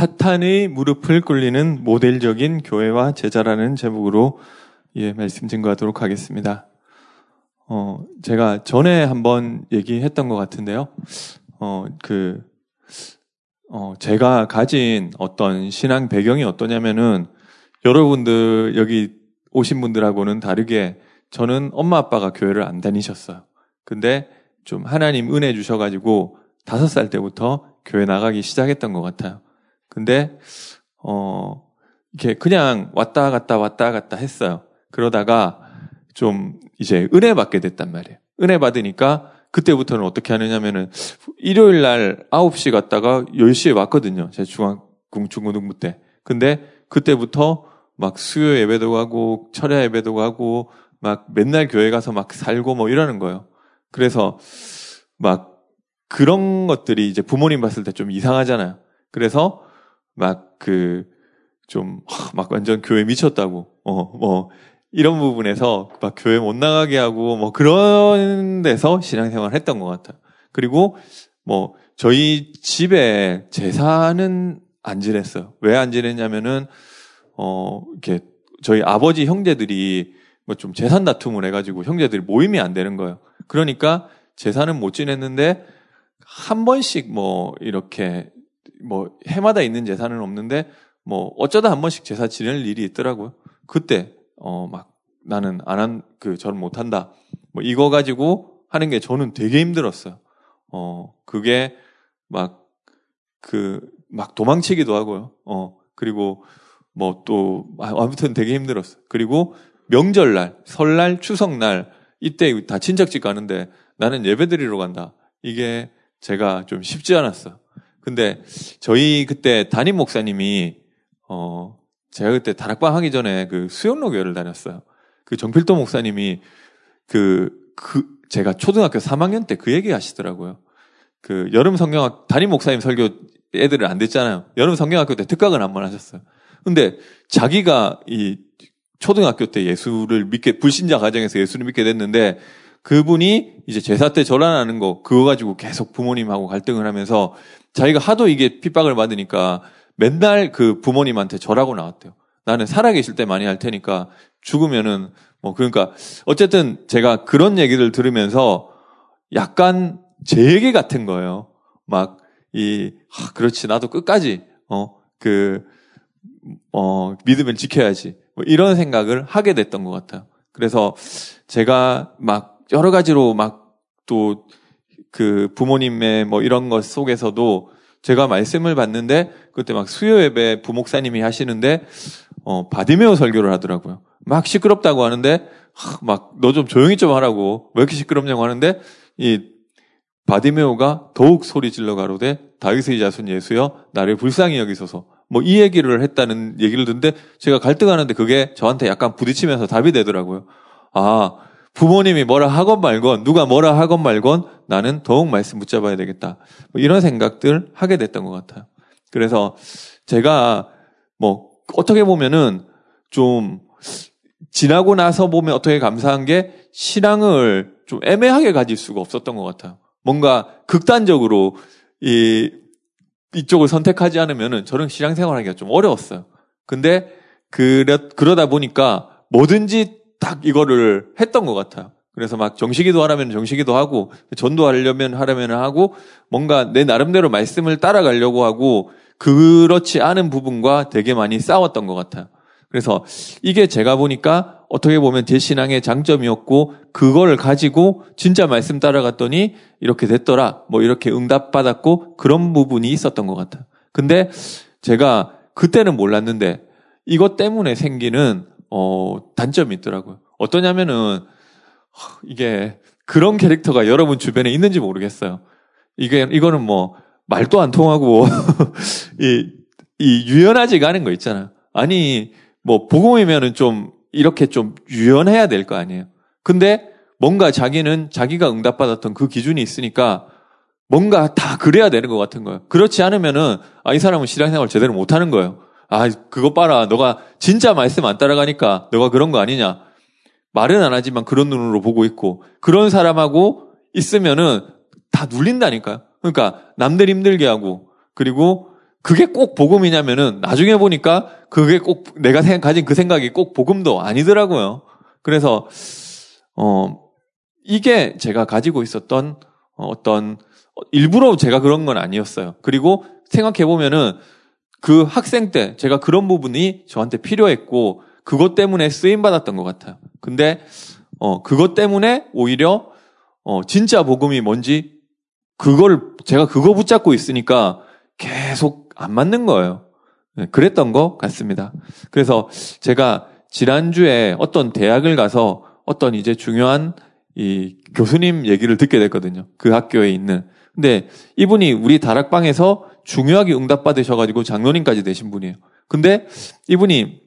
사탄의 무릎을 꿇리는 모델적인 교회와 제자라는 제목으로 말씀 증거하도록 하겠습니다. 제가 전에 한번 얘기했던 것 같은데요. 제가 가진 어떤 신앙 배경이 어떠냐면은 여러분들 여기 오신 분들하고는 다르게 저는 엄마 아빠가 교회를 안 다니셨어요. 근데 좀 하나님 은혜 주셔가지고 5살 때부터 교회 나가기 시작했던 것 같아요. 근데 이렇게 그냥 왔다 갔다 왔다 갔다 했어요. 그러다가 좀 이제 은혜 받게 됐단 말이에요. 은혜 받으니까 그때부터는 어떻게 하느냐면은 일요일 날 9시 갔다가 10시에 왔거든요. 제 중고등부 때. 근데 그때부터 막 수요 예배도 가고 철야 예배도 가고 막 맨날 교회 가서 막 살고 뭐 이러는 거예요. 그래서 막 그런 것들이 이제 부모님 봤을 때 좀 이상하잖아요. 그래서 막 막 완전 교회 미쳤다고 이런 부분에서 막 교회 못 나가게 하고 뭐 그런 데서 신앙생활을 했던 것 같아요. 그리고 뭐 저희 집에 제사는 안 지냈어요. 왜 안 지냈냐면은 이렇게 저희 아버지 형제들이 뭐 좀 재산 다툼을 해가지고 형제들이 모임이 안 되는 거예요. 그러니까 제사는 못 지냈는데 한 번씩 뭐 이렇게 뭐 해마다 있는 제사는 없는데 뭐 어쩌다 한 번씩 제사 지낼 일이 있더라고요. 그때 막 나는 저는 못 한다. 뭐 이거 가지고 하는 게 저는 되게 힘들었어요. 그게 막 도망치기도 하고요. 그리고 뭐 또 아무튼 되게 힘들었어요. 그리고 명절날, 설날, 추석날 이때 다 친척집 가는데 나는 예배드리러 간다. 이게 제가 좀 쉽지 않았어요. 근데 저희 그때 담임 목사님이 제가 그때 다락방 하기 전에 그 수영로 교회를 다녔어요. 그 정필도 목사님이 제가 초등학교 3학년 때 그 얘기 하시더라고요. 그 여름 성경학 담임 목사님 설교 애들을 안 듣잖아요. 여름 성경학교 때 특강을 한번 하셨어요. 근데 자기가 이 초등학교 때 불신자 가정에서 예수를 믿게 됐는데 그분이 이제 제사 때 절안하는 거 그거 가지고 계속 부모님하고 갈등을 하면서 자기가 하도 이게 핍박을 받으니까 맨날 그 부모님한테 절하고 나왔대요. 나는 살아계실 때 많이 할 테니까 죽으면은 그러니까 어쨌든 제가 그런 얘기를 들으면서 약간 제 얘기 같은 거예요. 그렇지 나도 끝까지 믿음을 지켜야지 이런 생각을 하게 됐던 것 같아요. 그래서 제가 여러 가지로 또 그 부모님의 이런 것 속에서도 제가 말씀을 받는데 그때 수요예배 부목사님이 하시는데 바디메오 설교를 하더라고요. 시끄럽다고 하는데 너 좀 조용히 좀 하라고 왜 이렇게 시끄럽냐고 하는데 이 바디메오가 더욱 소리 질러 가로되 다윗의 자손 예수여 나를 불쌍히 여기소서 이 얘기를 했다는 얘기를 듣는데 제가 갈등하는데 그게 저한테 약간 부딪히면서 답이 되더라고요. 부모님이 뭐라 하건 말건 누가 뭐라 하건 말건 나는 더욱 말씀 붙잡아야 되겠다. 이런 생각들 하게 됐던 것 같아요. 그래서 제가 어떻게 보면은 좀 지나고 나서 보면 어떻게 감사한 게 신앙을 좀 애매하게 가질 수가 없었던 것 같아요. 뭔가 극단적으로 이쪽을 선택하지 않으면은 저는 신앙생활하기가 좀 어려웠어요. 근데 그러다 보니까 뭐든지 딱 이거를 했던 것 같아요. 그래서 정시기도 하라면 정시기도 하고 전도하려면 하라면 하고 뭔가 내 나름대로 말씀을 따라가려고 하고 그렇지 않은 부분과 되게 많이 싸웠던 것 같아요. 그래서 이게 제가 보니까 어떻게 보면 제 신앙의 장점이었고 그걸 가지고 진짜 말씀 따라갔더니 이렇게 됐더라 이렇게 응답받았고 그런 부분이 있었던 것 같아요. 근데 제가 그때는 몰랐는데 이것 때문에 생기는 단점이 있더라고요. 어떠냐면은 이게 그런 캐릭터가 여러분 주변에 있는지 모르겠어요. 이거는 말도 안 통하고 유연하지가 않은 거 있잖아요. 아니 복음이면은 좀 이렇게 좀 유연해야 될 거 아니에요. 근데 뭔가 자기가 응답받았던 그 기준이 있으니까 뭔가 다 그래야 되는 것 같은 거예요. 그렇지 않으면은 이 사람은 신앙생활 제대로 못 하는 거예요. 그거 봐라. 너가 진짜 말씀 안 따라가니까 너가 그런 거 아니냐. 말은 안 하지만 그런 눈으로 보고 있고 그런 사람하고 있으면은 다 눌린다니까요. 그러니까 남들 힘들게 하고 그리고 그게 꼭 복음이냐면은 나중에 보니까 그게 꼭 내가 가진 그 생각이 꼭 복음도 아니더라고요. 그래서 이게 제가 가지고 있었던 어떤 일부러 제가 그런 건 아니었어요. 그리고 생각해 보면은 그 학생 때 제가 그런 부분이 저한테 필요했고 그것 때문에 쓰임 받았던 것 같아요. 근데 그것 때문에 오히려 진짜 복음이 뭔지 그걸 제가 그거 붙잡고 있으니까 계속 안 맞는 거예요. 그랬던 것 같습니다. 그래서 제가 지난주에 어떤 대학을 가서 어떤 이제 중요한 이 교수님 얘기를 듣게 됐거든요. 그 학교에 있는. 근데 이분이 우리 다락방에서 중요하게 응답받으셔가지고 장로님까지 되신 분이에요. 근데 이분이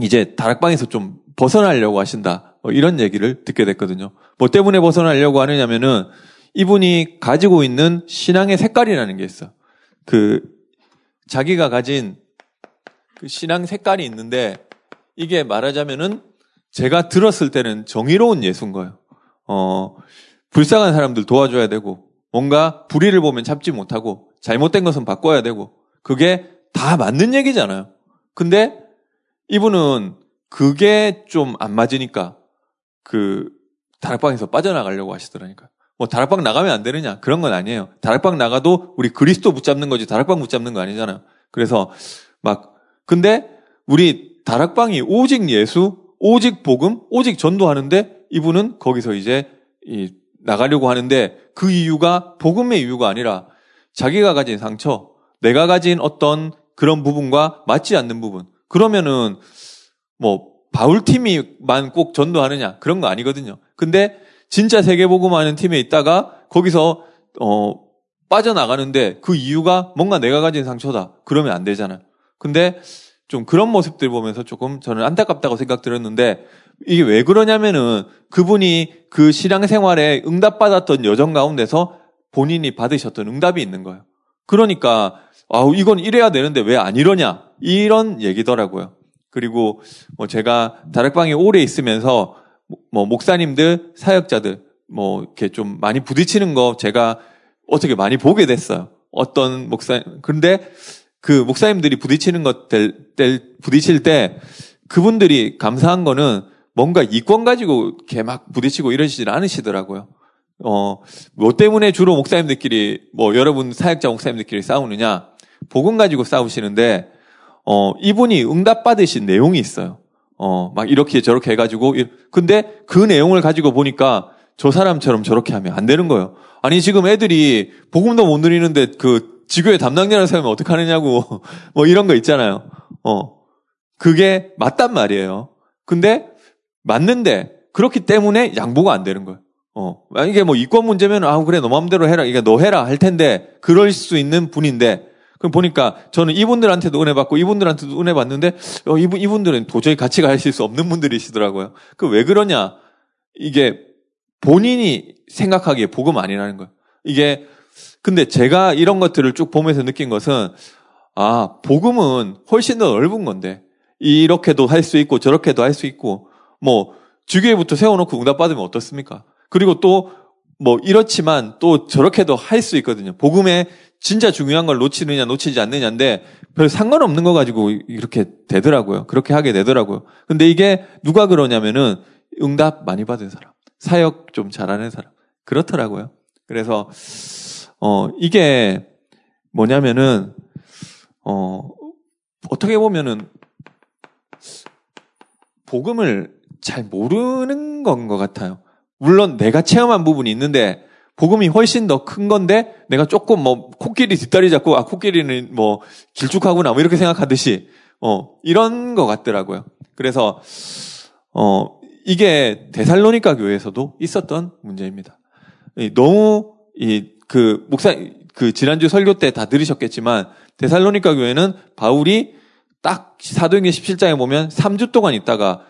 이제 다락방에서 좀 벗어나려고 하신다. 이런 얘기를 듣게 됐거든요. 뭐 때문에 벗어나려고 하느냐면은 이분이 가지고 있는 신앙의 색깔이라는 게 있어요. 그 자기가 가진 그 신앙 색깔이 있는데 이게 말하자면은 제가 들었을 때는 정의로운 예수인 거예요. 불쌍한 사람들 도와줘야 되고 뭔가 불의를 보면 참지 못하고 잘못된 것은 바꿔야 되고 그게 다 맞는 얘기잖아요. 근데 이분은 그게 좀 안 맞으니까 그 다락방에서 빠져나가려고 하시더라니까요. 뭐 다락방 나가면 안 되느냐 그런 건 아니에요. 다락방 나가도 우리 그리스도 붙잡는 거지 다락방 붙잡는 거 아니잖아요. 그래서 막 근데 우리 다락방이 오직 예수, 오직 복음, 오직 전도하는데 이분은 거기서 이제 나가려고 하는데 그 이유가 복음의 이유가 아니라 자기가 가진 상처, 내가 가진 어떤 그런 부분과 맞지 않는 부분. 그러면은 뭐 바울팀이만 꼭 전도하느냐 그런 거 아니거든요. 근데 진짜 세계복음하는 팀에 있다가 거기서 빠져나가는데 그 이유가 뭔가 내가 가진 상처다. 그러면 안 되잖아요. 근데 좀 그런 모습들 보면서 조금 저는 안타깝다고 생각들었는데 이게 왜 그러냐면은 그분이 그 신앙생활에 응답받았던 여정 가운데서 본인이 받으셨던 응답이 있는 거예요. 그러니까 아우 이건 이래야 되는데 왜 안 이러냐 이런 얘기더라고요. 그리고 뭐 제가 다락방에 오래 있으면서 뭐 목사님들, 사역자들 뭐 이렇게 좀 많이 부딪히는 거 제가 어떻게 많이 보게 됐어요. 어떤 목사 근데 그 목사님들이 부딪히는 부딪힐 때 그분들이 감사한 거는 뭔가 이권 가지고 이렇게 막 부딪히고 이러시진 않으시더라고요. 뭐 때문에 주로 목사님들끼리 뭐 여러분 사역자 목사님들끼리 싸우느냐 복음 가지고 싸우시는데 이분이 응답받으신 내용이 있어요. 막 이렇게 저렇게 해가지고. 근데 그 내용을 가지고 보니까 저 사람처럼 저렇게 하면 안 되는 거예요. 아니, 지금 애들이 복음도 못 누리는데 그 지교의 담당자라는 사람이 어떡하느냐고. 뭐 이런 거 있잖아요. 그게 맞단 말이에요. 근데 맞는데 그렇기 때문에 양보가 안 되는 거예요. 이게 뭐 이권 문제면 아, 그래, 너 마음대로 해라. 이게 너 해라. 할 텐데 그럴 수 있는 분인데 그럼 보니까 저는 이분들한테도 은혜 받고 이분들한테도 은혜 받는데 이분들은 도저히 같이 가실 수 없는 분들이시더라고요. 그 왜 그러냐? 이게 본인이 생각하기에 복음 아니라는 거예요. 이게 근데 제가 이런 것들을 쭉 보면서 느낀 것은 아 복음은 훨씬 더 넓은 건데 이렇게도 할 수 있고 저렇게도 할 수 있고 뭐 주교회부터 세워놓고 응답받으면 어떻습니까? 그리고 또 뭐 이렇지만 또 저렇게도 할 수 있거든요. 복음에 진짜 중요한 걸 놓치느냐 놓치지 않느냐인데 별 상관없는 거 가지고 이렇게 되더라고요. 그렇게 하게 되더라고요. 근데 이게 누가 그러냐면은 응답 많이 받은 사람, 사역 좀 잘하는 사람 그렇더라고요. 그래서 이게 뭐냐면은 어떻게 보면은 복음을 잘 모르는 건 것 같아요. 물론 내가 체험한 부분이 있는데 복음이 훨씬 더 큰 건데 내가 조금 뭐 코끼리 뒷다리 잡고 아 코끼리는 뭐 길쭉하구나 뭐 이렇게 생각하듯이 이런 것 같더라고요. 그래서 이게 데살로니가 교회에서도 있었던 문제입니다. 너무 그 지난주 설교 때 다 들으셨겠지만 데살로니가 교회는 바울이 딱 사도행전 17장에 보면 3주 동안 있다가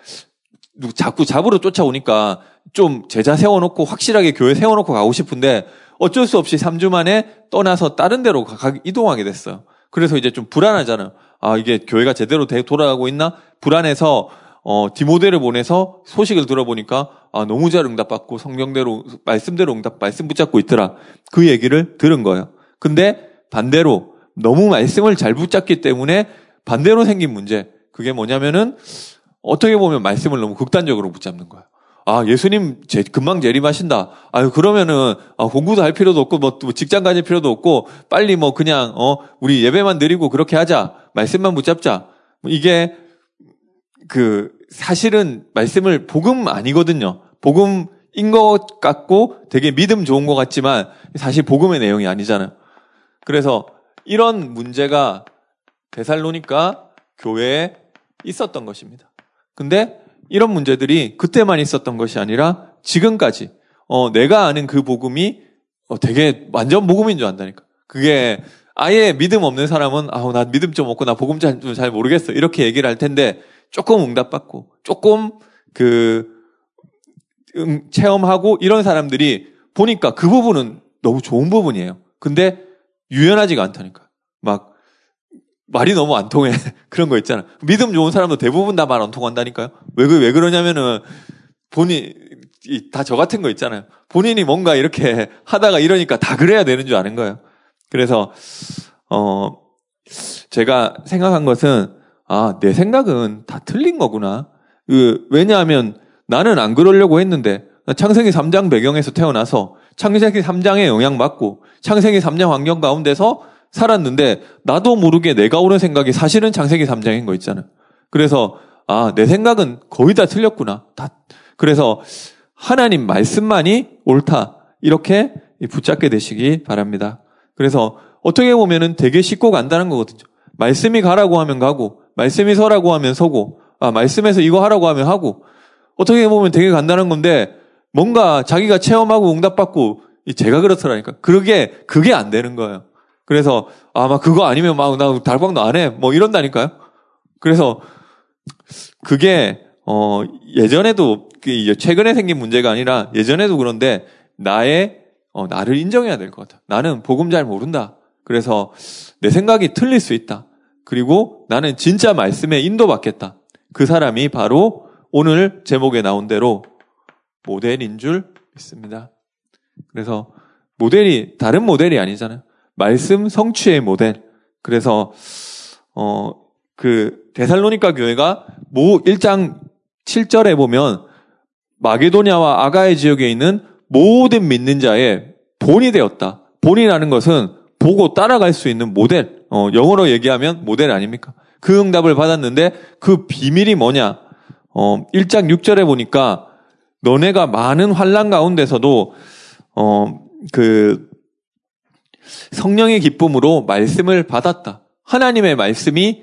자꾸 잡으러 쫓아오니까 좀 제자 세워놓고 확실하게 교회 세워놓고 가고 싶은데 어쩔 수 없이 3주 만에 떠나서 다른 데로 이동하게 됐어요. 그래서 이제 좀 불안하잖아요. 아 이게 교회가 제대로 돌아가고 있나? 불안해서 디모데를 보내서 소식을 들어보니까 아 너무 잘 응답받고 성경대로 말씀대로 응답 말씀 붙잡고 있더라. 그 얘기를 들은 거예요. 근데 반대로 너무 말씀을 잘 붙잡기 때문에 반대로 생긴 문제, 그게 뭐냐면은 어떻게 보면 말씀을 너무 극단적으로 붙잡는 거예요. 아, 예수님 금방 재림하신다. 아유, 그러면은 공부도 할 필요도 없고 뭐 직장 가질 필요도 없고 빨리 뭐 그냥 우리 예배만 드리고 그렇게 하자. 말씀만 붙잡자. 이게 그 사실은 말씀을 복음 아니거든요. 복음인 것 같고 되게 믿음 좋은 것 같지만 사실 복음의 내용이 아니잖아요. 그래서 이런 문제가 데살로니가 교회에 있었던 것입니다. 근데 이런 문제들이 그때만 있었던 것이 아니라 지금까지 내가 아는 그 복음이 되게 완전 복음인 줄 안다니까. 그게 아예 믿음 없는 사람은 나 믿음 좀 없고 나 복음 좀 잘 모르겠어 이렇게 얘기를 할 텐데 조금 응답받고 조금 체험하고 이런 사람들이 보니까 그 부분은 너무 좋은 부분이에요. 근데 유연하지가 않다니까. 막 말이 너무 안 통해. 그런 거 있잖아. 믿음 좋은 사람도 대부분 다 말 안 통한다니까요. 왜 그러냐면은 다 저 같은 거 있잖아요. 본인이 뭔가 이렇게 하다가 이러니까 다 그래야 되는 줄 아는 거예요. 그래서 제가 생각한 것은 내 생각은 다 틀린 거구나. 왜냐하면 나는 안 그러려고 했는데 창세기 3장 배경에서 태어나서 창세기 3장의 영향받고 창세기 3장 환경 가운데서 살았는데 나도 모르게 내가 오는 생각이 사실은 창세기 3장인 거 있잖아. 그래서 내 생각은 거의 다 틀렸구나. 그래서 하나님 말씀만이 옳다. 이렇게 붙잡게 되시기 바랍니다. 그래서 어떻게 보면은 되게 쉽고 간단한 거거든요. 말씀이 가라고 하면 가고 말씀이 서라고 하면 서고 말씀에서 이거 하라고 하면 하고 어떻게 보면 되게 간단한 건데 뭔가 자기가 체험하고 응답받고 제가 그렇더라니까. 그게 안 되는 거예요. 그래서 막 그거 아니면 막 나 달방도 안 해 뭐 이런다니까요. 그래서 그게 예전에도 최근에 생긴 문제가 아니라 예전에도 그런데 나를 인정해야 될 것 같아요. 나는 복음 잘 모른다. 그래서 내 생각이 틀릴 수 있다. 그리고 나는 진짜 말씀에 인도받겠다. 그 사람이 바로 오늘 제목에 나온 대로 모델인 줄 믿습니다. 그래서 모델이 다른 모델이 아니잖아요. 말씀 성취의 모델. 그래서 그 데살로니가 교회가 모 1장 7절에 보면 마게도냐와 아가야 지역에 있는 모든 믿는 자의 본이 되었다. 본이라는 것은 보고 따라갈 수 있는 모델. 영어로 얘기하면 모델 아닙니까? 그 응답을 받았는데 그 비밀이 뭐냐? 1장 6절에 보니까 너네가 많은 환난 가운데서도 그 성령의 기쁨으로 말씀을 받았다. 하나님의 말씀을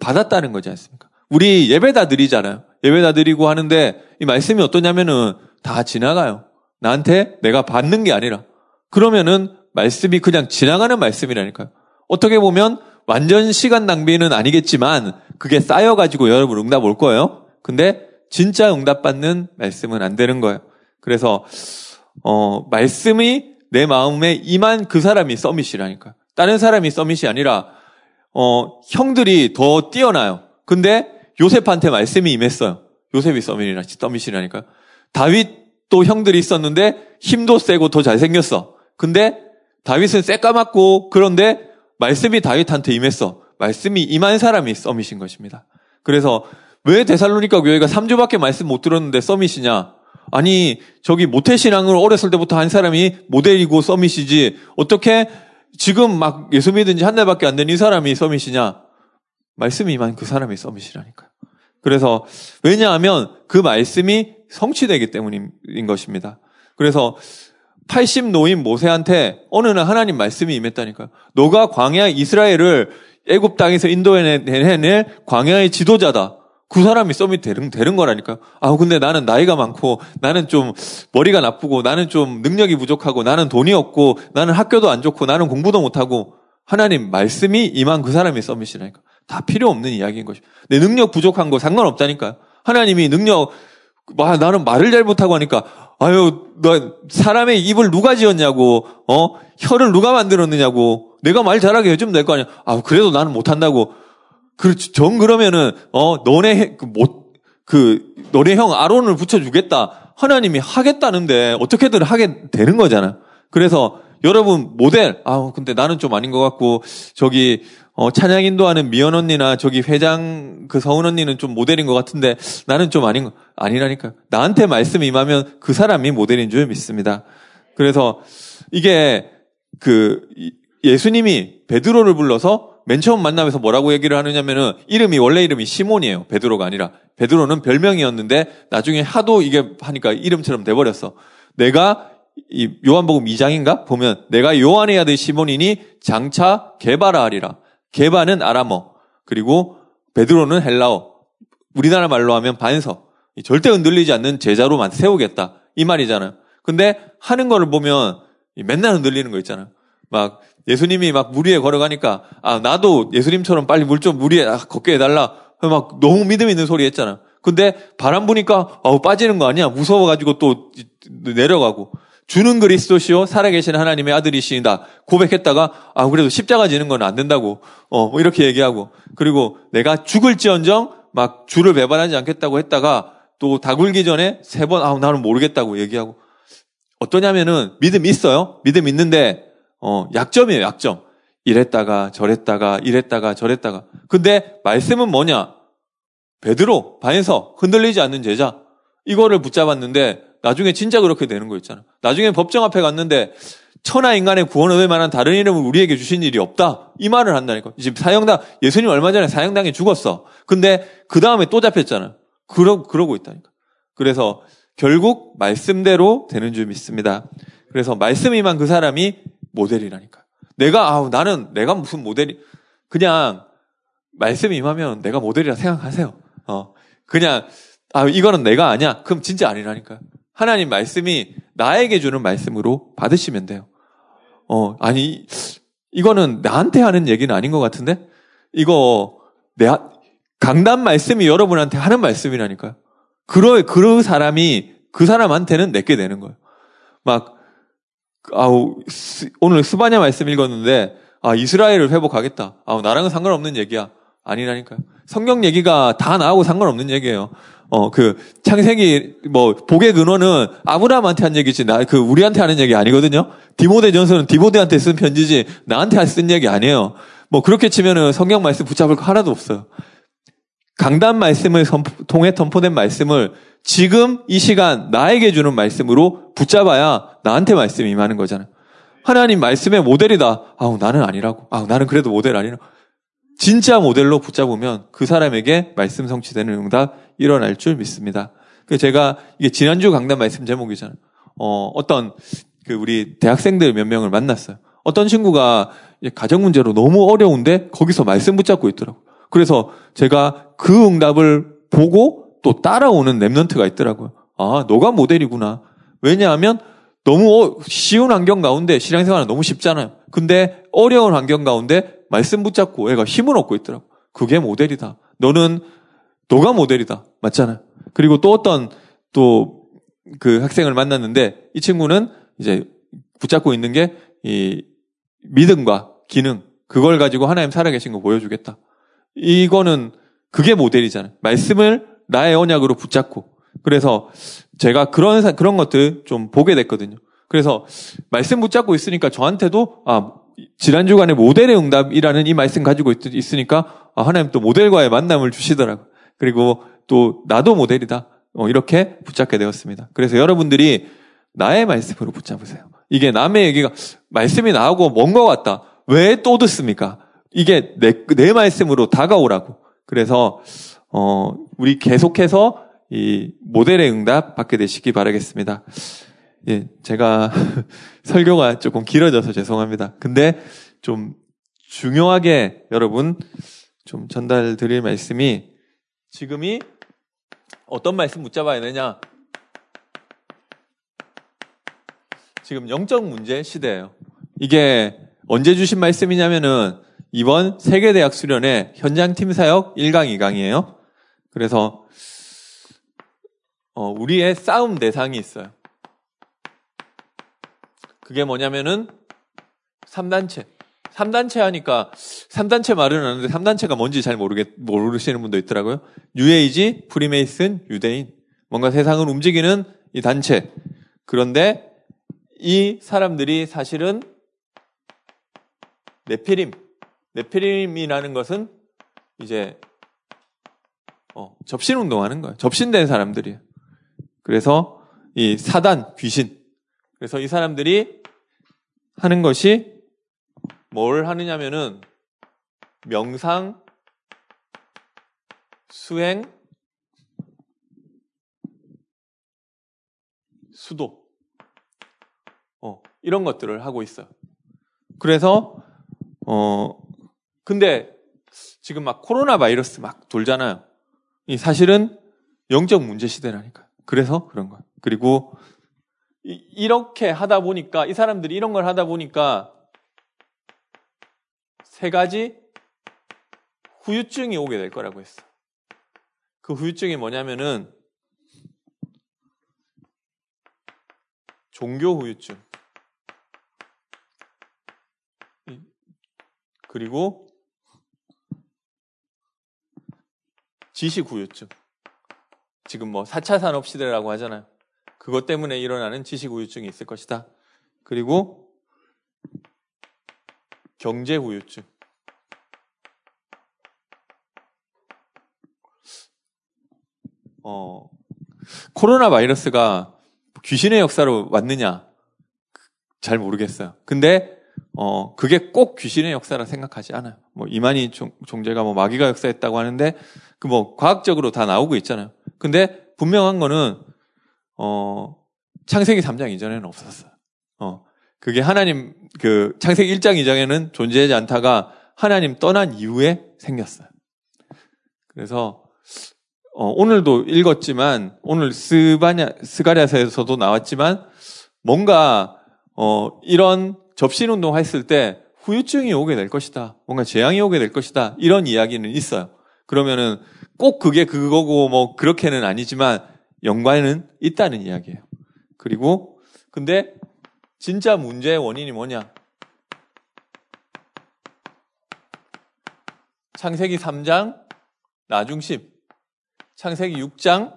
받았다는 거지 않습니까? 우리 예배 다 드리잖아요. 예배 다 드리고 하는데 이 말씀이 어떠냐면은 다 지나가요. 나한테 내가 받는 게 아니라. 그러면은 말씀이 그냥 지나가는 말씀이라니까요. 어떻게 보면 완전 시간 낭비는 아니겠지만 그게 쌓여가지고 여러분 응답 올 거예요. 근데 진짜 응답받는 말씀은 안 되는 거예요. 그래서 말씀이 내 마음에 임한 그 사람이 서밋이라니까요. 다른 사람이 서밋이 아니라 형들이 더 뛰어나요. 근데 요셉한테 말씀이 임했어요. 요셉이 서밋이라니까요. 다윗도 형들이 있었는데 힘도 세고 더 잘생겼어. 근데 다윗은 새까맣고 그런데 말씀이 다윗한테 임했어. 말씀이 임한 사람이 서밋인 것입니다. 그래서 왜 데살로니가 교회가 3주밖에 말씀 못 들었는데 서밋이냐? 아니 저기 모태신앙을 어렸을 때부터 한 사람이 모델이고 서밋이지 어떻게 지금 막 예수 믿은 지 한 달밖에 안 된 이 사람이 서밋이냐? 말씀이 임한 그 사람이 서밋이라니까요. 그래서 왜냐하면 그 말씀이 성취되기 때문인 것입니다. 그래서 80노인 모세한테 어느 날 하나님 말씀이 임했다니까요. 너가 광야 이스라엘을 애굽 땅에서 인도해낼 광야의 지도자다. 그 사람이 썸이 되는 거라니까요. 근데 나는 나이가 많고 나는 좀 머리가 나쁘고 나는 좀 능력이 부족하고 나는 돈이 없고 나는 학교도 안 좋고 나는 공부도 못하고 하나님 말씀이 임한 그 사람이 썸이시라니까. 다 필요 없는 이야기인 것이죠. 내 능력 부족한 거 상관없다니까요. 하나님이 능력 나는 말을 잘 못하고 하니까 너 사람의 입을 누가 지었냐고 혀를 누가 만들었느냐고 내가 말 잘하게 해주면 될 거 아니야. 그래도 나는 못한다고. 그러면은 너네 형 아론을 붙여주겠다. 하나님이 하겠다는데 어떻게든 하게 되는 거잖아. 그래서 여러분 모델, 아 근데 나는 좀 아닌 것 같고, 저기 찬양 인도하는 미연 언니나 저기 회장 그 서은 언니는 좀 모델인 것 같은데 나는 좀 아닌 거 아니라니까요. 나한테 말씀이 임하면 그 사람이 모델인 줄 믿습니다. 그래서 이게 그 예수님이 베드로를 불러서 맨 처음 만남에서 뭐라고 얘기를 하느냐면은, 이름이 원래 이름이 시몬이에요. 베드로가 아니라. 베드로는 별명이었는데 나중에 하도 이게 하니까 이름처럼 돼버렸어. 내가 이 요한복음 2장인가 보면, 내가 요한의 아들 시몬이니 장차 게바라 하리라. 게바는 아람어, 그리고 베드로는 헬라어, 우리나라 말로 하면 반석, 절대 흔들리지 않는 제자로만 세우겠다 이 말이잖아요. 근데 하는 거를 보면 맨날 흔들리는 거 있잖아요. 막 예수님이 막 물 위에 걸어가니까, 아 나도 예수님처럼 빨리 물 좀 물 위에 걷게 해달라, 막 너무 믿음 있는 소리 했잖아. 근데 바람 부니까 아우 빠지는 거 아니야, 무서워가지고 또 내려가고, 주는 그리스도시요 살아계신 하나님의 아들이시다 고백했다가, 아 그래도 십자가 지는 건 안 된다고 뭐 이렇게 얘기하고, 그리고 내가 죽을지언정 막 주를 배반하지 않겠다고 했다가 또 다 굴기 전에 세 번 아우 나는 모르겠다고 얘기하고. 어떠냐면은 믿음 있어요, 믿음 있는데 약점이에요, 약점. 이랬다가 저랬다가. 근데 말씀은 뭐냐? 베드로, 반석, 흔들리지 않는 제자. 이거를 붙잡았는데 나중에 진짜 그렇게 되는 거 있잖아. 나중에 법정 앞에 갔는데 천하 인간의 구원 얻을 만한 다른 이름을 우리에게 주신 일이 없다, 이 말을 한다니까. 지금 사형당, 예수님 얼마 전에 사형당에 죽었어. 근데 그 다음에 또 잡혔잖아. 그러고 있다니까. 그래서 결국 말씀대로 되는 줄 믿습니다. 그래서 말씀이만 그 사람이 모델이라니까. 내가 아우 나는 내가 무슨 모델이, 그냥 말씀이 임하면 내가 모델이라 생각하세요. 그냥 아 이거는 내가 아니야, 그럼 진짜 아니라니까. 하나님 말씀이 나에게 주는 말씀으로 받으시면 돼요. 아니 이거는 나한테 하는 얘기는 아닌 것 같은데, 이거 내 강단 말씀이 여러분한테 하는 말씀이라니까요. 그 사람이 그 사람한테는 내게 되는 거예요. 막 아우 오늘 스바냐 말씀 읽었는데, 아 이스라엘을 회복하겠다, 아우 나랑은 상관없는 얘기야, 아니라니까요. 성경 얘기가 다 나하고 상관없는 얘기예요. 그 창세기 뭐 복의 근원은 아브라함한테 한 얘기지 나 그 우리한테 하는 얘기 아니거든요. 디모데전서는 디모데한테 쓴 편지지 나한테 쓴 얘기 아니에요. 뭐 그렇게 치면은 성경 말씀 붙잡을 거 하나도 없어요. 강단 말씀을 통해 선포된 말씀을 지금 이 시간 나에게 주는 말씀으로 붙잡아야 나한테 말씀이 임하는 거잖아요. 하나님 말씀의 모델이다, 아우 나는 아니라고, 아우 나는 그래도 모델 아니라고, 진짜 모델로 붙잡으면 그 사람에게 말씀 성취되는 응답 일어날 줄 믿습니다. 그 제가 이게 지난주 강단 말씀 제목이잖아요. 어떤 그 우리 대학생들 몇 명을 만났어요. 어떤 친구가 가정 문제로 너무 어려운데 거기서 말씀 붙잡고 있더라고요. 그래서 제가 그 응답을 보고 또 따라오는 랩런트가 있더라고요. 아, 너가 모델이구나. 왜냐하면 너무 쉬운 환경 가운데, 신앙생활은 너무 쉽잖아요. 근데 어려운 환경 가운데 말씀 붙잡고 애가 힘을 얻고 있더라고. 그게 모델이다. 너가 모델이다. 맞잖아요. 그리고 또 어떤 또 그 학생을 만났는데, 이 친구는 이제 붙잡고 있는 게 이 믿음과 기능, 그걸 가지고 하나님 살아계신 거 보여주겠다. 이거는 그게 모델이잖아요. 말씀을 나의 언약으로 붙잡고. 그래서 제가 그런 것들 좀 보게 됐거든요. 그래서 말씀 붙잡고 있으니까 저한테도, 아 지난주간에 모델의 응답이라는 이 말씀 가지고 있으니까, 아 하나님 또 모델과의 만남을 주시더라고요. 그리고 또 나도 모델이다, 이렇게 붙잡게 되었습니다. 그래서 여러분들이 나의 말씀으로 붙잡으세요. 이게 남의 얘기가, 말씀이 나하고 먼 것 같다, 왜 또 듣습니까? 이게 내 말씀으로 다가오라고. 그래서 우리 계속해서 이 모델의 응답 받게 되시기 바라겠습니다. 예, 제가 설교가 조금 길어져서 죄송합니다. 근데 좀 중요하게 여러분 좀 전달 드릴 말씀이, 지금이 어떤 말씀 붙잡아야 되냐? 지금 영적 문제 시대예요. 이게 언제 주신 말씀이냐면은 이번 세계대학 수련회 현장팀 사역 1강, 2강이에요. 그래서 우리의 싸움 대상이 있어요. 그게 뭐냐면은 3단체. 3단체 하니까 3단체 말은 하는데 3단체가 뭔지 잘 모르시는 분도 있더라고요. 뉴에이지, 프리메이슨, 유대인. 뭔가 세상을 움직이는 이 단체. 그런데 이 사람들이 사실은 네피림이라는 것은 이제 접신 운동하는 거예요. 접신된 사람들이에요. 그래서 이 사단, 귀신. 그래서 이 사람들이 하는 것이 뭘 하느냐면은 명상, 수행, 수도. 이런 것들을 하고 있어요. 그래서, 근데 지금 막 코로나 바이러스 막 돌잖아요. 이 사실은 영적 문제 시대라니까요. 그래서 그런 거예요. 그리고 이렇게 하다 보니까, 이 사람들이 이런 걸 하다 보니까 세 가지 후유증이 오게 될 거라고 했어. 그 후유증이 뭐냐면은 종교 후유증. 그리고 지식 후유증. 지금 4차 산업 시대라고 하잖아요. 그것 때문에 일어나는 지식 후유증이 있을 것이다. 그리고 경제 후유증. 코로나 바이러스가 귀신의 역사로 왔느냐? 잘 모르겠어요. 근데 그게 꼭 귀신의 역사라 생각하지 않아요. 이만희 종재가 마귀가 역사했다고 하는데, 과학적으로 다 나오고 있잖아요. 근데 분명한 거는, 창세기 3장 이전에는 없었어요. 그게 하나님, 창세기 1장 이전에는 존재하지 않다가 하나님 떠난 이후에 생겼어요. 그래서, 오늘도 읽었지만, 오늘 스가랴서에서도 나왔지만, 이런 접신 운동 했을 때 후유증이 오게 될 것이다. 뭔가 재앙이 오게 될 것이다. 이런 이야기는 있어요. 그러면은 꼭 그게 그거고 그렇게는 아니지만 연관은 있다는 이야기예요. 그리고 근데 진짜 문제의 원인이 뭐냐? 창세기 3장 나중심, 창세기 6장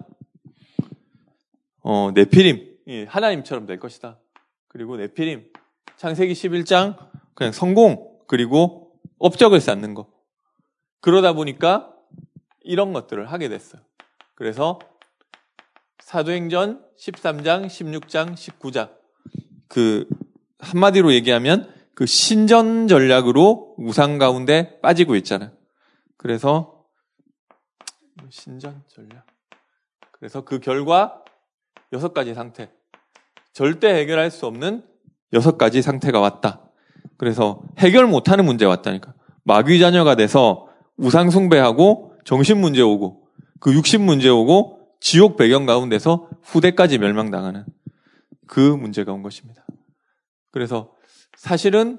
네피림, 하나님처럼 될 것이다. 그리고 네피림 창세기 11장 그냥 성공 그리고 업적을 쌓는 거. 그러다 보니까 이런 것들을 하게 됐어요. 그래서 사도행전 13장, 16장, 19장 한마디로 얘기하면 신전 전략으로 우상 가운데 빠지고 있잖아요. 그래서 신전 전략. 그래서 그 결과 6가지 상태. 절대 해결할 수 없는 6가지 상태가 왔다. 그래서 해결 못하는 문제 왔다니까. 마귀 자녀가 돼서 우상 숭배하고 정신 문제 오고 육신 문제 오고 지옥 배경 가운데서 후대까지 멸망당하는 그 문제가 온 것입니다. 그래서 사실은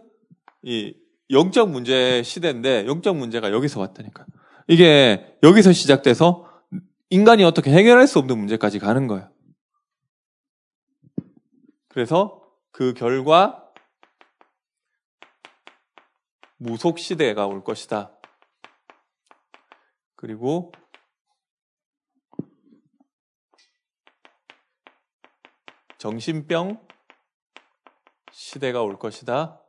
이 영적 문제 시대인데 영적 문제가 여기서 왔다니까. 이게 여기서 시작돼서 인간이 어떻게 해결할 수 없는 문제까지 가는 거예요. 그래서 그 결과 무속 시대가 올 것이다. 그리고 정신병 시대가 올 것이다.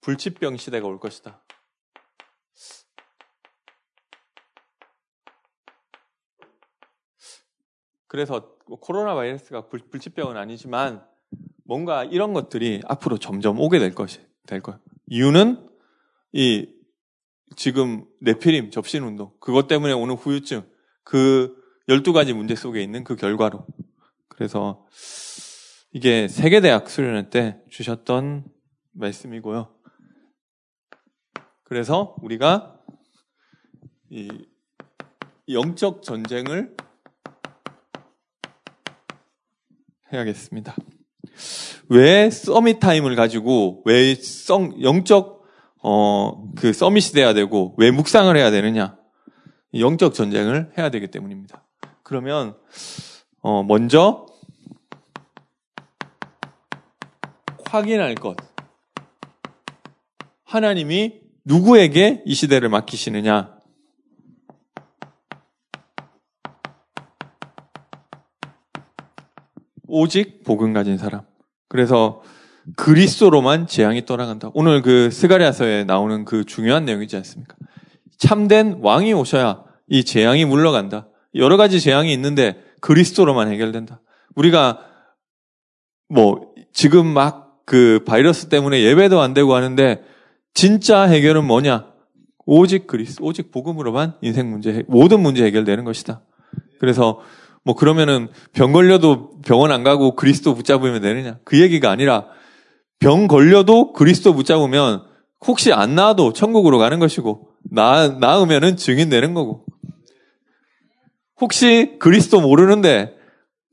불치병 시대가 올 것이다. 그래서 코로나 바이러스가 불치병은 아니지만 뭔가 이런 것들이 앞으로 점점 오게 될 거예요. 이유는 지금 네피림 접신 운동 그것 때문에 오는 후유증 12가지 문제 속에 있는 그 결과로. 그래서 이게 세계대학 수련회 때 주셨던 말씀이고요. 그래서 우리가 이 영적 전쟁을 해야겠습니다. 왜 서밋 타임을 가지고 왜 영적 서밋이 돼야 되고 왜 묵상을 해야 되느냐? 영적 전쟁을 해야 되기 때문입니다. 그러면 먼저 확인할 것. 하나님이 누구에게 이 시대를 맡기시느냐? 오직 복음 가진 사람. 그래서 그리스도로만 재앙이 떠나간다. 오늘 그 스가랴서에 나오는 그 중요한 내용이지 않습니까? 참된 왕이 오셔야 이 재앙이 물러간다. 여러 가지 재앙이 있는데 그리스도로만 해결된다. 우리가 뭐 지금 막 그 바이러스 때문에 예배도 안 되고 하는데 진짜 해결은 뭐냐? 오직 그리스도, 오직 복음으로만 인생 문제, 모든 문제 해결되는 것이다. 그래서 뭐 그러면은 병 걸려도 병원 안 가고 그리스도 붙잡으면 되느냐? 그 얘기가 아니라 병 걸려도 그리스도 붙잡으면 혹시 안 나아도 천국으로 가는 것이고 나으면은 증인 되는 거고, 혹시 그리스도 모르는데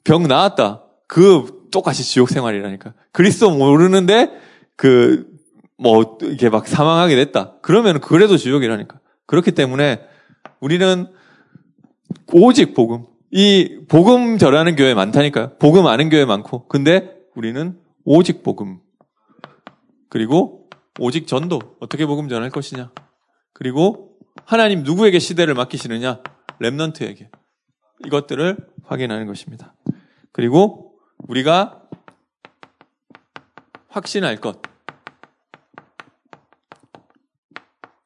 병 나았다. 그 똑같이 지옥 생활이라니까. 그리스도 모르는데 뭐 이게 막 사망하게 됐다. 그러면 그래도 지옥이라니까. 그렇기 때문에 우리는 오직 복음. 이 복음 절하는 교회 많다니까요. 복음 아는 교회 많고. 근데 우리는 오직 복음. 그리고 오직 전도. 어떻게 복음 전할 것이냐. 그리고 하나님 누구에게 시대를 맡기시느냐. 렘넌트에게. 이것들을 확인하는 것입니다. 그리고 우리가 확신할 것.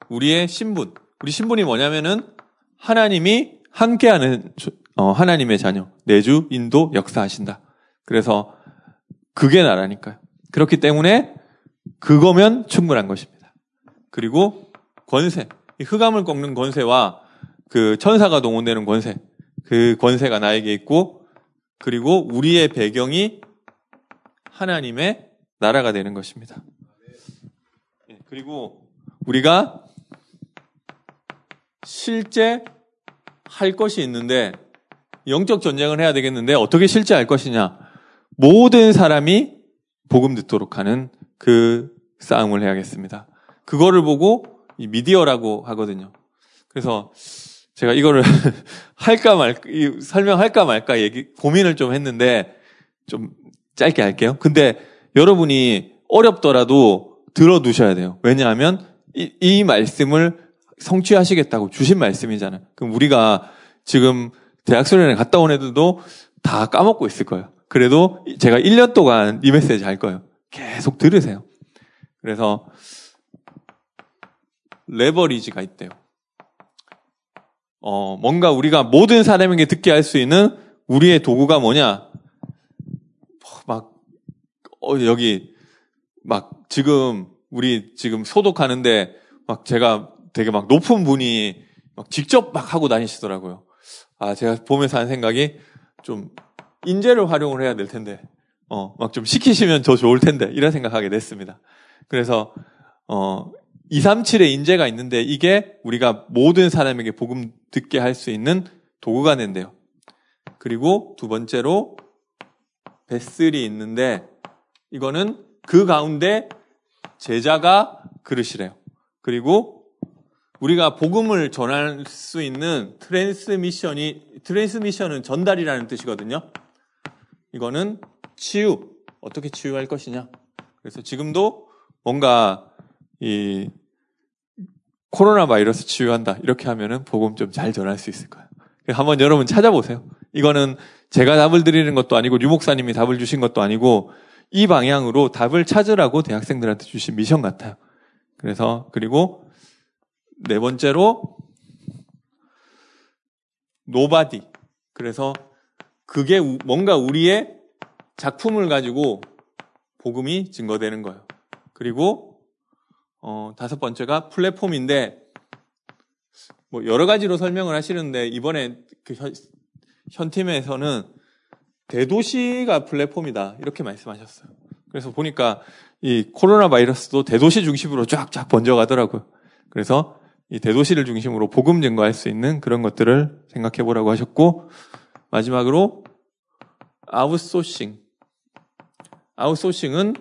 우리의 신분. 우리 신분이 뭐냐면은 하나님이 함께하는 하나님의 자녀, 내주, 인도, 역사하신다. 그래서 그게 나라니까요. 그렇기 때문에 그거면 충분한 것입니다. 그리고 권세. 이 흑암을 꺾는 권세와 그 천사가 동원되는 권세. 그 권세가 나에게 있고, 그리고 우리의 배경이 하나님의 나라가 되는 것입니다. 그리고 우리가 실제 할 것이 있는데, 영적 전쟁을 해야 되겠는데 어떻게 실제 할 것이냐. 모든 사람이 복음 듣도록 하는 그 싸움을 해야겠습니다. 그거를 보고 이 미디어라고 하거든요. 그래서 제가 이거를 설명할까 말까 고민을 좀 했는데 좀 짧게 할게요. 근데 여러분이 어렵더라도 들어두셔야 돼요. 왜냐하면 이 말씀을 성취하시겠다고 주신 말씀이잖아요. 그럼 우리가 지금 대학 수련회 갔다 온 애들도 다 까먹고 있을 거예요. 그래도 제가 1년 동안 이 메시지 할 거예요. 계속 들으세요. 그래서 레버리지가 있대요. 뭔가 우리가 모든 사람에게 듣게 할 수 있는 우리의 도구가 뭐냐? 여기 지금 우리 지금 소독하는데 제가 되게 높은 분이 직접 하고 다니시더라고요. 제가 보면서 한 생각이 좀 인재를 활용을 해야 될 텐데, 좀 시키시면 더 좋을 텐데, 이런 생각하게 됐습니다. 그래서, 237의 인재가 있는데 이게 우리가 모든 사람에게 복음 듣게 할 수 있는 도구가 된대요. 그리고 두 번째로, 뱃슬이 있는데, 이거는 그 가운데 제자가 그릇이래요. 그리고 우리가 복음을 전할 수 있는 트랜스미션은 전달이라는 뜻이거든요. 이거는 치유. 어떻게 치유할 것이냐. 그래서 지금도 뭔가 이 코로나 바이러스 치유한다. 이렇게 하면은 복음 좀 잘 전할 수 있을 거예요. 한번 여러분 찾아보세요. 이거는 제가 답을 드리는 것도 아니고 류 목사님이 답을 주신 것도 아니고 이 방향으로 답을 찾으라고 대학생들한테 주신 미션 같아요. 그리고 네 번째로 nobody. 그래서 그게 뭔가 우리의 작품을 가지고 복음이 증거되는 거예요. 그리고 다섯 번째가 플랫폼인데 여러 가지로 설명을 하시는데 이번에 그 현 팀에서는 대도시가 플랫폼이다 이렇게 말씀하셨어요. 그래서 보니까 이 코로나 바이러스도 대도시 중심으로 쫙쫙 번져가더라고요. 그래서 이 대도시를 중심으로 복음 증거할 수 있는 그런 것들을 생각해 보라고 하셨고, 마지막으로 아웃소싱은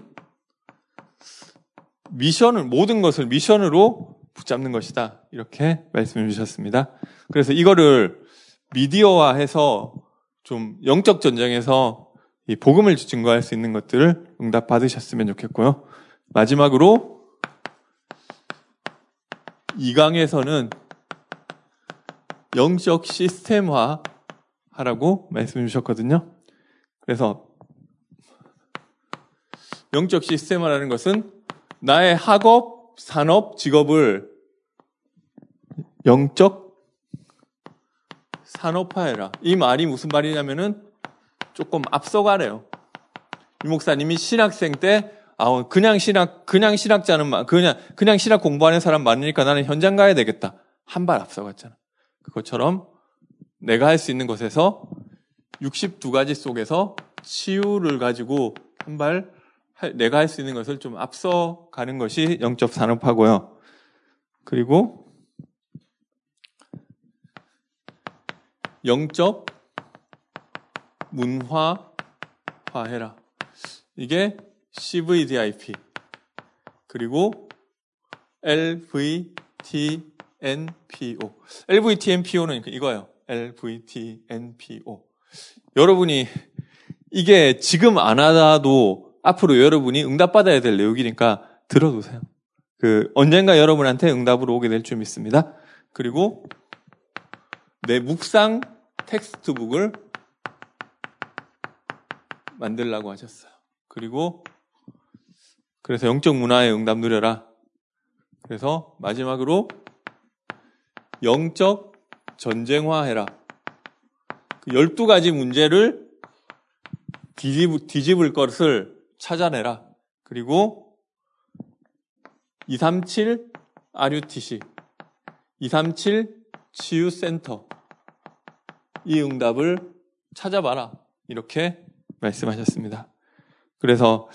모든 것을 미션으로 붙잡는 것이다 이렇게 말씀해 주셨습니다. 그래서 이거를 미디어화해서 좀 영적 전쟁에서 이 복음을 증거할 수 있는 것들을 응답 받으셨으면 좋겠고요. 마지막으로 이 강에서는 영적 시스템화 하라고 말씀해 주셨거든요. 그래서 영적 시스테마라는 것은 나의 학업, 산업, 직업을 영적 산업화해라. 이 말이 무슨 말이냐면은 조금 앞서가래요. 이 목사님이 신학생 때 그냥 신학 공부하는 사람 많으니까 나는 현장 가야 되겠다. 한 발 앞서갔잖아. 그것처럼 내가 할 수 있는 것에서 62가지 속에서 치유를 가지고 한 발 내가 할 수 있는 것을 좀 앞서가는 것이 영적 산업화고요. 그리고 영적 문화화해라. 이게 CVDIP 그리고 LVTNPO. LVTNPO는 이거예요. LVTNPO. 여러분이 이게 지금 안 하다도 앞으로 여러분이 응답받아야 될 내용이니까 들어두세요. 언젠가 여러분한테 응답으로 오게 될 줄 믿습니다. 그리고 내 묵상 텍스트북을 만들라고 하셨어요. 그리고 그래서 영적 문화의 응답 누려라. 그래서 마지막으로 영적 전쟁화해라. 12가지 문제를 뒤집을 것을 찾아내라. 그리고 237 RUTC, 237 치유센터 이 응답을 찾아봐라. 이렇게 말씀하셨습니다. 그래서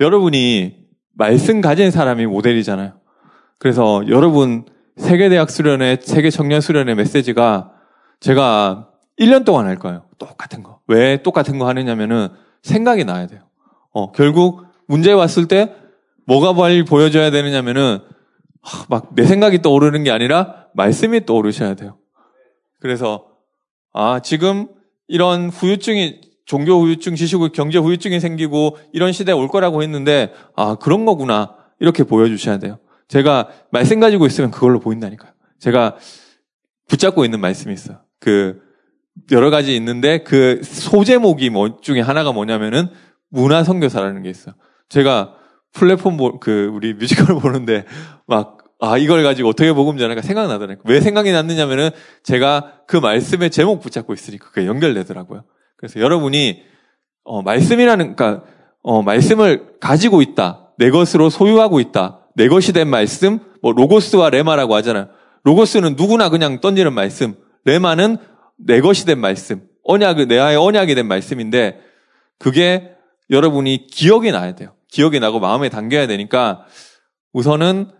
여러분이 말씀 가진 사람이 모델이잖아요. 그래서 여러분 세계대학 수련회, 세계 청년 수련회 메시지가 제가 1년 동안 할 거예요. 똑같은 거. 왜 똑같은 거 하느냐면은 생각이 나야 돼요. 결국 문제 왔을 때 뭐가 빨리 보여줘야 되느냐면은 막 내 생각이 떠오르는 게 아니라 말씀이 떠오르셔야 돼요. 그래서 지금 이런 후유증이 종교 후유증, 지식, 경제 후유증이 생기고 이런 시대에 올 거라고 했는데 그런 거구나 이렇게 보여주셔야 돼요. 제가 말씀 가지고 있으면 그걸로 보인다니까요. 제가 붙잡고 있는 말씀이 있어요. 여러 가지 있는데 소제목이 중에 하나가 뭐냐면은 문화 선교사라는 게 있어요. 제가 플랫폼 우리 뮤지컬 보는데 이걸 가지고 어떻게 복음 전할까 생각나더라고요. 왜 생각이 났느냐면은 제가 그 말씀의 제목 붙잡고 있으니까 그게 연결되더라고요. 그래서 여러분이 말씀을 가지고 있다, 내 것으로 소유하고 있다, 내 것이 된 말씀, 로고스와 레마라고 하잖아요. 로고스는 누구나 그냥 던지는 말씀, 레마는 내 것이 된 말씀, 내아의 언약이 된 말씀인데 그게 여러분이 기억이 나야 돼요. 기억이 나고 마음에 담겨야 되니까 우선은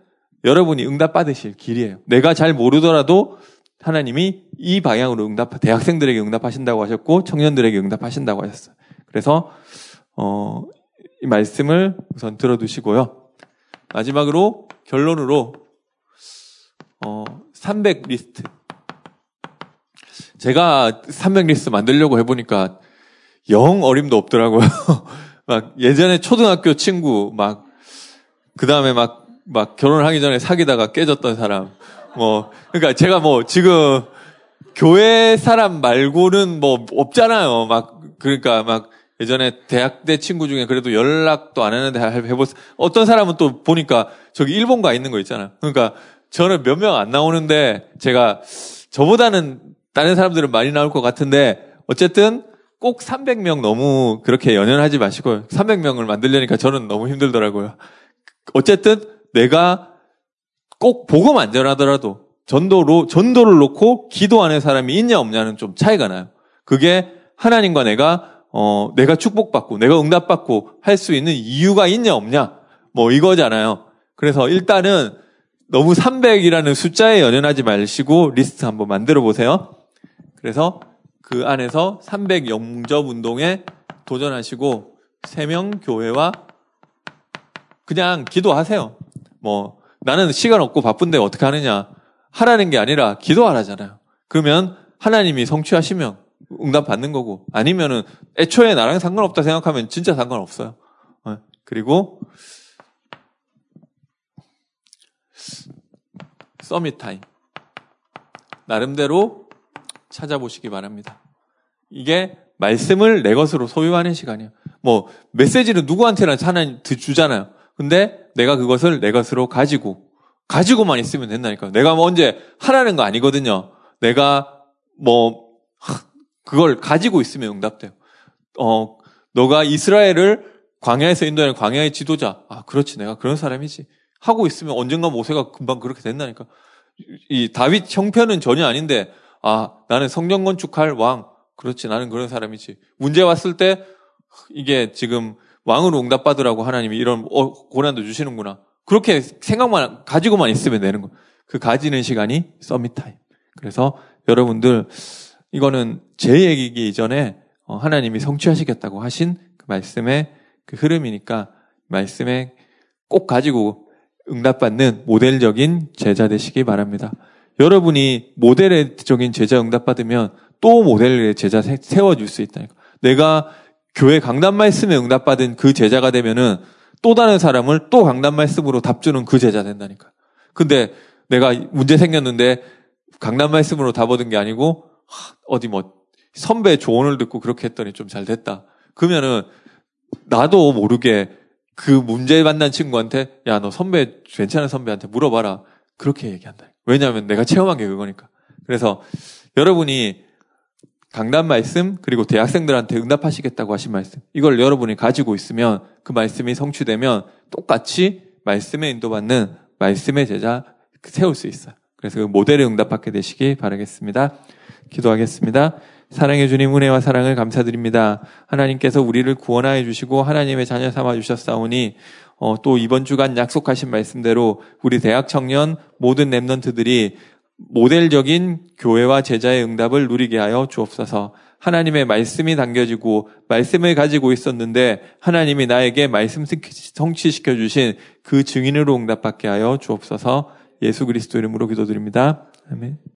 여러분이 응답받으실 길이에요. 내가 잘 모르더라도 하나님이 이 방향으로 대학생들에게 응답하신다고 하셨고 청년들에게 응답하신다고 하셨어요. 그래서 이 말씀을 우선 들어두시고요. 마지막으로 결론으로 300 리스트. 제가 300 리스트 만들려고 해보니까 영 어림도 없더라고요. 예전에 초등학교 친구 그다음에 결혼을 하기 전에 사귀다가 깨졌던 사람. 그러니까 제가 지금 교회 사람 말고는 없잖아요. 예전에 대학 때 친구 중에 그래도 연락도 안 했는데 어떤 사람은 또 보니까 저기 일본 가 있는 거 있잖아요. 그러니까 저는 몇 명 안 나오는데 제가 저보다는 다른 사람들은 많이 나올 것 같은데 어쨌든 꼭 300명 너무 그렇게 연연하지 마시고 300명을 만들려니까 저는 너무 힘들더라고요. 어쨌든 내가 꼭 복음 안 전하더라도 전도를 놓고 기도 안 한 사람이 있냐 없냐는 좀 차이가 나요. 그게 하나님과 내가 축복받고 내가 응답받고 할 수 있는 이유가 있냐 없냐 이거잖아요. 그래서 일단은 너무 300이라는 숫자에 연연하지 마시고 리스트 한번 만들어 보세요. 그래서 그 안에서 300 영접 운동에 도전하시고 세명 교회와 그냥 기도하세요. 나는 시간 없고 바쁜데 어떻게 하느냐 하라는 게 아니라 기도하라잖아요. 그러면 하나님이 성취하시면 응답 받는 거고 아니면은 애초에 나랑 상관없다 생각하면 진짜 상관없어요. 그리고 서밋 타임 나름대로 찾아보시기 바랍니다. 이게 말씀을 내 것으로 소유하는 시간이에요. 뭐 메시지를 누구한테나 하나님 주잖아요. 근데 내가 그것을 내 것으로 가지고만 있으면 된다니까요. 내가 뭐 언제 하라는 거 아니거든요. 내가 뭐 그걸 가지고 있으면 응답돼요. 너가 이스라엘을 광야에서 인도하는 광야의 지도자. 아, 그렇지. 내가 그런 사람이지. 하고 있으면 언젠가 모세가 금방 그렇게 된다니까. 이 다윗 형편은 전혀 아닌데, 아, 나는 성전 건축할 왕. 그렇지. 나는 그런 사람이지. 문제 왔을 때, 이게 지금 왕으로 응답받으라고 하나님이 이런 고난도 주시는구나. 그렇게 생각만, 가지고만 있으면 되는 거예요. 그 가지는 시간이 서밋타임. 그래서 여러분들, 이거는 제 얘기이기 이전에 하나님이 성취하시겠다고 하신 그 말씀의 그 흐름이니까 말씀에 꼭 가지고 응답받는 모델적인 제자 되시기 바랍니다. 여러분이 모델적인 제자 응답받으면 또 모델의 제자 세워줄 수 있다니까. 내가 교회 강단 말씀에 응답받은 그 제자가 되면은 또 다른 사람을 또 강단 말씀으로 답주는 그 제자 된다니까. 근데 내가 문제 생겼는데 강단 말씀으로 답 얻은 게 아니고 어디 뭐 선배 조언을 듣고 그렇게 했더니 좀 잘 됐다. 그러면은 나도 모르게 그 문제 만난 친구한테 야, 너 선배 괜찮은 선배한테 물어봐라. 그렇게 얘기한다. 왜냐하면 내가 체험한 게 그거니까. 그래서 여러분이 강단 말씀 그리고 대학생들한테 응답하시겠다고 하신 말씀 이걸 여러분이 가지고 있으면 그 말씀이 성취되면 똑같이 말씀에 인도받는 말씀의 제자 세울 수 있어요. 그래서 그 모델에 응답받게 되시기 바라겠습니다. 기도하겠습니다. 사랑해 주님 은혜와 사랑을 감사드립니다. 하나님께서 우리를 구원하여 주시고 하나님의 자녀 삼아 주셨사오니 또 이번 주간 약속하신 말씀대로 우리 대학 청년 모든 랩런트들이 모델적인 교회와 제자의 응답을 누리게 하여 주옵소서. 하나님의 말씀이 담겨지고 말씀을 가지고 있었는데 하나님이 나에게 말씀 성취시켜 주신 그 증인으로 응답받게 하여 주옵소서. 예수 그리스도 이름으로 기도드립니다. 아멘.